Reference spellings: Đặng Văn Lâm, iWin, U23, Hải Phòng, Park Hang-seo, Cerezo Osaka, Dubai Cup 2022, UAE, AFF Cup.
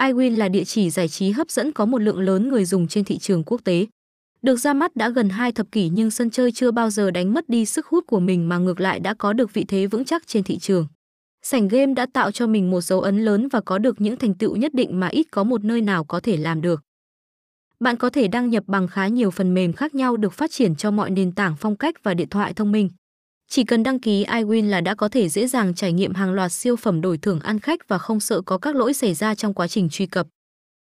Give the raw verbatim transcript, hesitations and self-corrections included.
iWin là địa chỉ giải trí hấp dẫn có một lượng lớn người dùng trên thị trường quốc tế. Được ra mắt đã gần hai thập kỷ nhưng sân chơi chưa bao giờ đánh mất đi sức hút của mình mà ngược lại đã có được vị thế vững chắc trên thị trường. Sảnh game đã tạo cho mình một dấu ấn lớn và có được những thành tựu nhất định mà ít có một nơi nào có thể làm được. Bạn có thể đăng nhập bằng khá nhiều phần mềm khác nhau được phát triển cho mọi nền tảng, phong cách và điện thoại thông minh. Chỉ cần đăng ký iWin là đã có thể dễ dàng trải nghiệm hàng loạt siêu phẩm đổi thưởng ăn khách và không sợ có các lỗi xảy ra trong quá trình truy cập.